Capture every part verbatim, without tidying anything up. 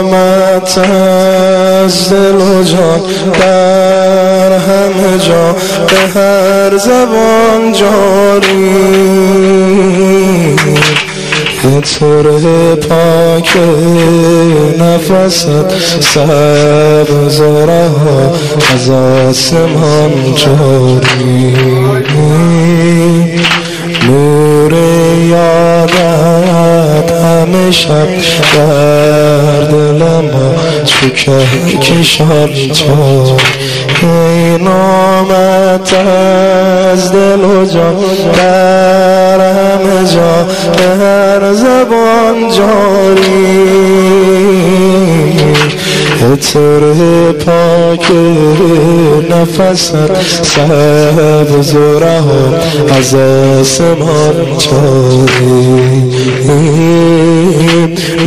آمد از دل و جان در همه جا به هر زبان جاری عطر پاک نفست سبز رها از آسمان جاری نور یادت همه شب در دلم چو کهکشان جاری این آمد از دل و جان در همه جا به هر زبان جاری عطر پاک نفست سبز رها از آسمان جاری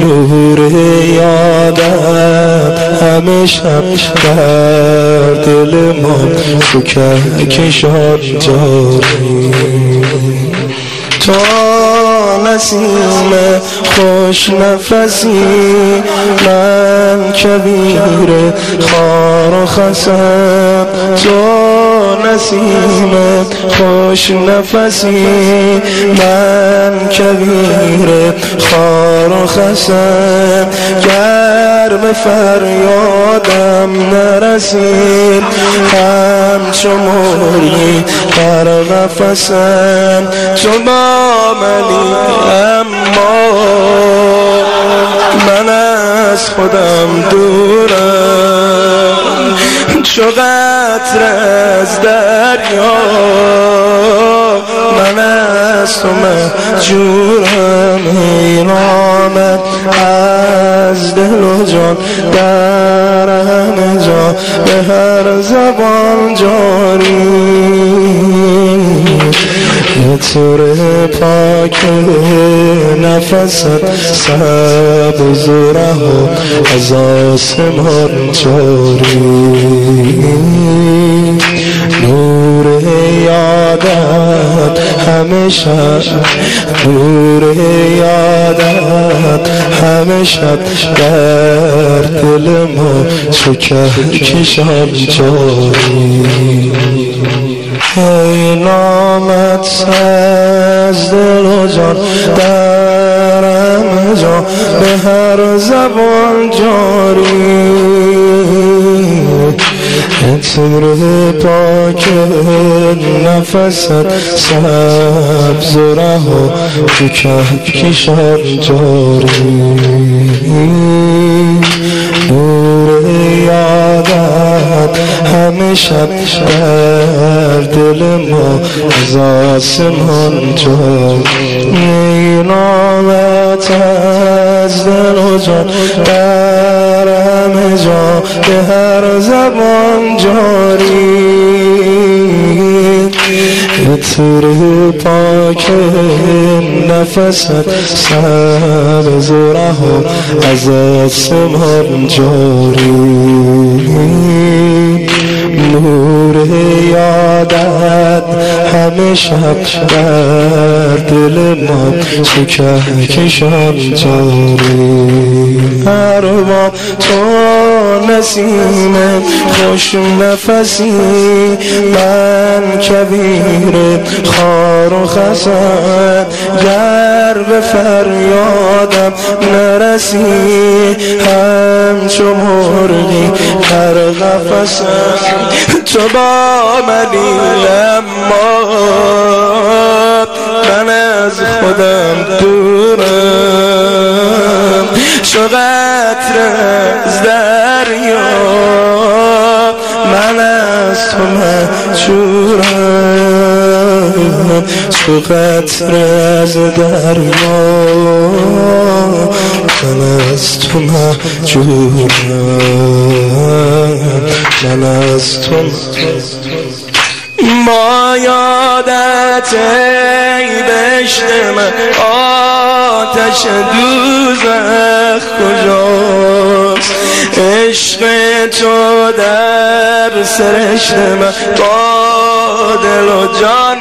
نور یادت همه شب در دل ما چو کهکشان جاری تا نسیم خوش نفسی من کبیر خار و خسم تو نسیم خوش نفسی من کبیر خار و خسم گر به فریادم نرسید همچو مرغی در قفسم چو با منی اما من از خودم دورم چو قطره از دریا من از تو مهجورم این آمد از دل و جان در همه جا به هر زبان جاری عطر پاک نفست سبز رها از آسمان جاری نور یادت همه شب نور یادت همه شب در دل ما چو کهکشان جاری این آمد از دل و جان در همه جا به هر زبان جاری عطر پاک نفست سبز رها چو کهکشان جاری نور یادت همه شب در دل ما از آسمان جاری این آمد از دل و جان در همه جا به هر زبان جاری عطر پاک نفست سبز رها از آسمان جاری نور یادت همه شب در دل ما چو کهکشان جاری ارباب تو نسیم خوش نفسی من کبیر خار و خسم گر به فریادم نرسی همچو مرغی در قفسم تو با منی اما من از خودم دورم چو قطره از دریا من از تو مهجورم چو قطره از دریا من از تو مهجورم من از تو ما یادت ای بشت من آتش دوزخ کجاست عشق تو در سرشت من با دل و جان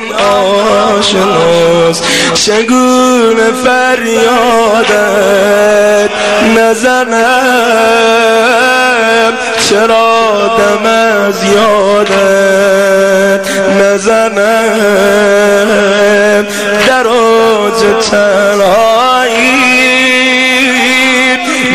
آشناست، شگون فریادت نزنم، چرا دم از یادت نزنم، در روز تنهایی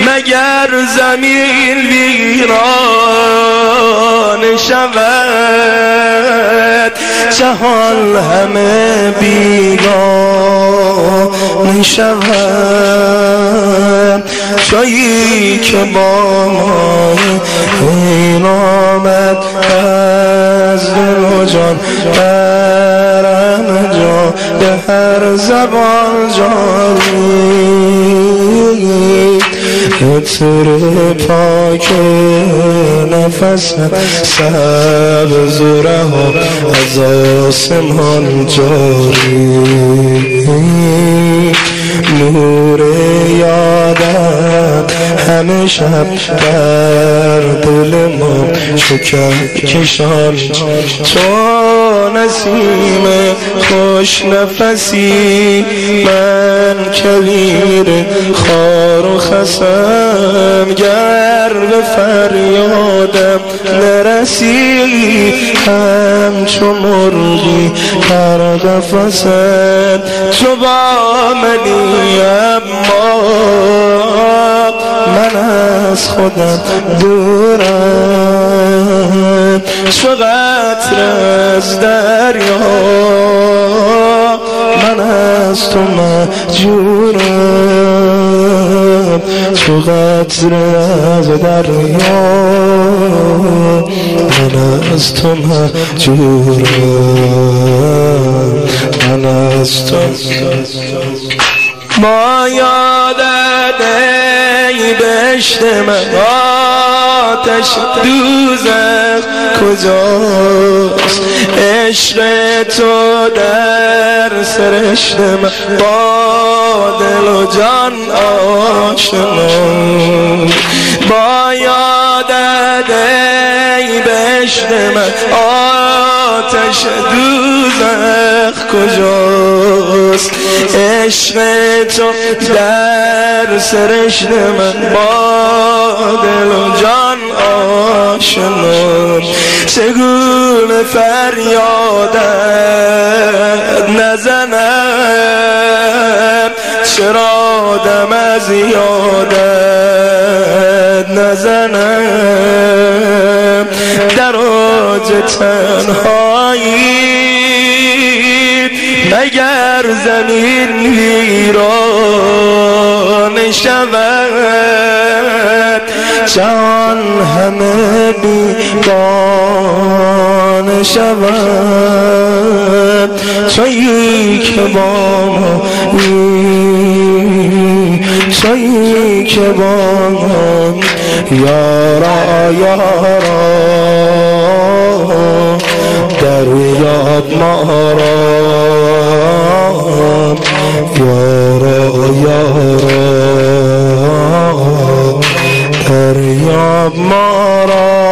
مگر زمین ویران شود، جهان همه بیگانه شود، تویی که با مایی این آمد از دل و جان، برم جا به هر زبان جانی، عطر پاک نفست سبز و رها از آسمان جاری، نور یادت همه شب بر دل ما شکرکشان، تو نسیم خوش نفسی، من کبیر خار و خسم، گر به فریادم نرسی، همچو مرغی در قفسم، تو با منی اما من از خودم دورم، چو قطره از دریا من از تو مهجورم، چو قطره از دریا من از تو مهجورم، من از تو ما یادت ای بشت من، آتش دوزد کجاست، عشق تو در سرشت من، با دل و جان آشنا، با یادت ای بشت من، آتش دوزخ کجاست، عشق تو در سرشت من، با دل و جان آشنا، چگونه فریادت نزنم، چرا دم از یادت نزنم، در اوج تنهایی مگر زمین ویران شود، جهان همه بیگانه شود، تویی که با مایی، تویی که با مایی، یارا یارا در یاد ما را، یارا یارا در یاد ما را.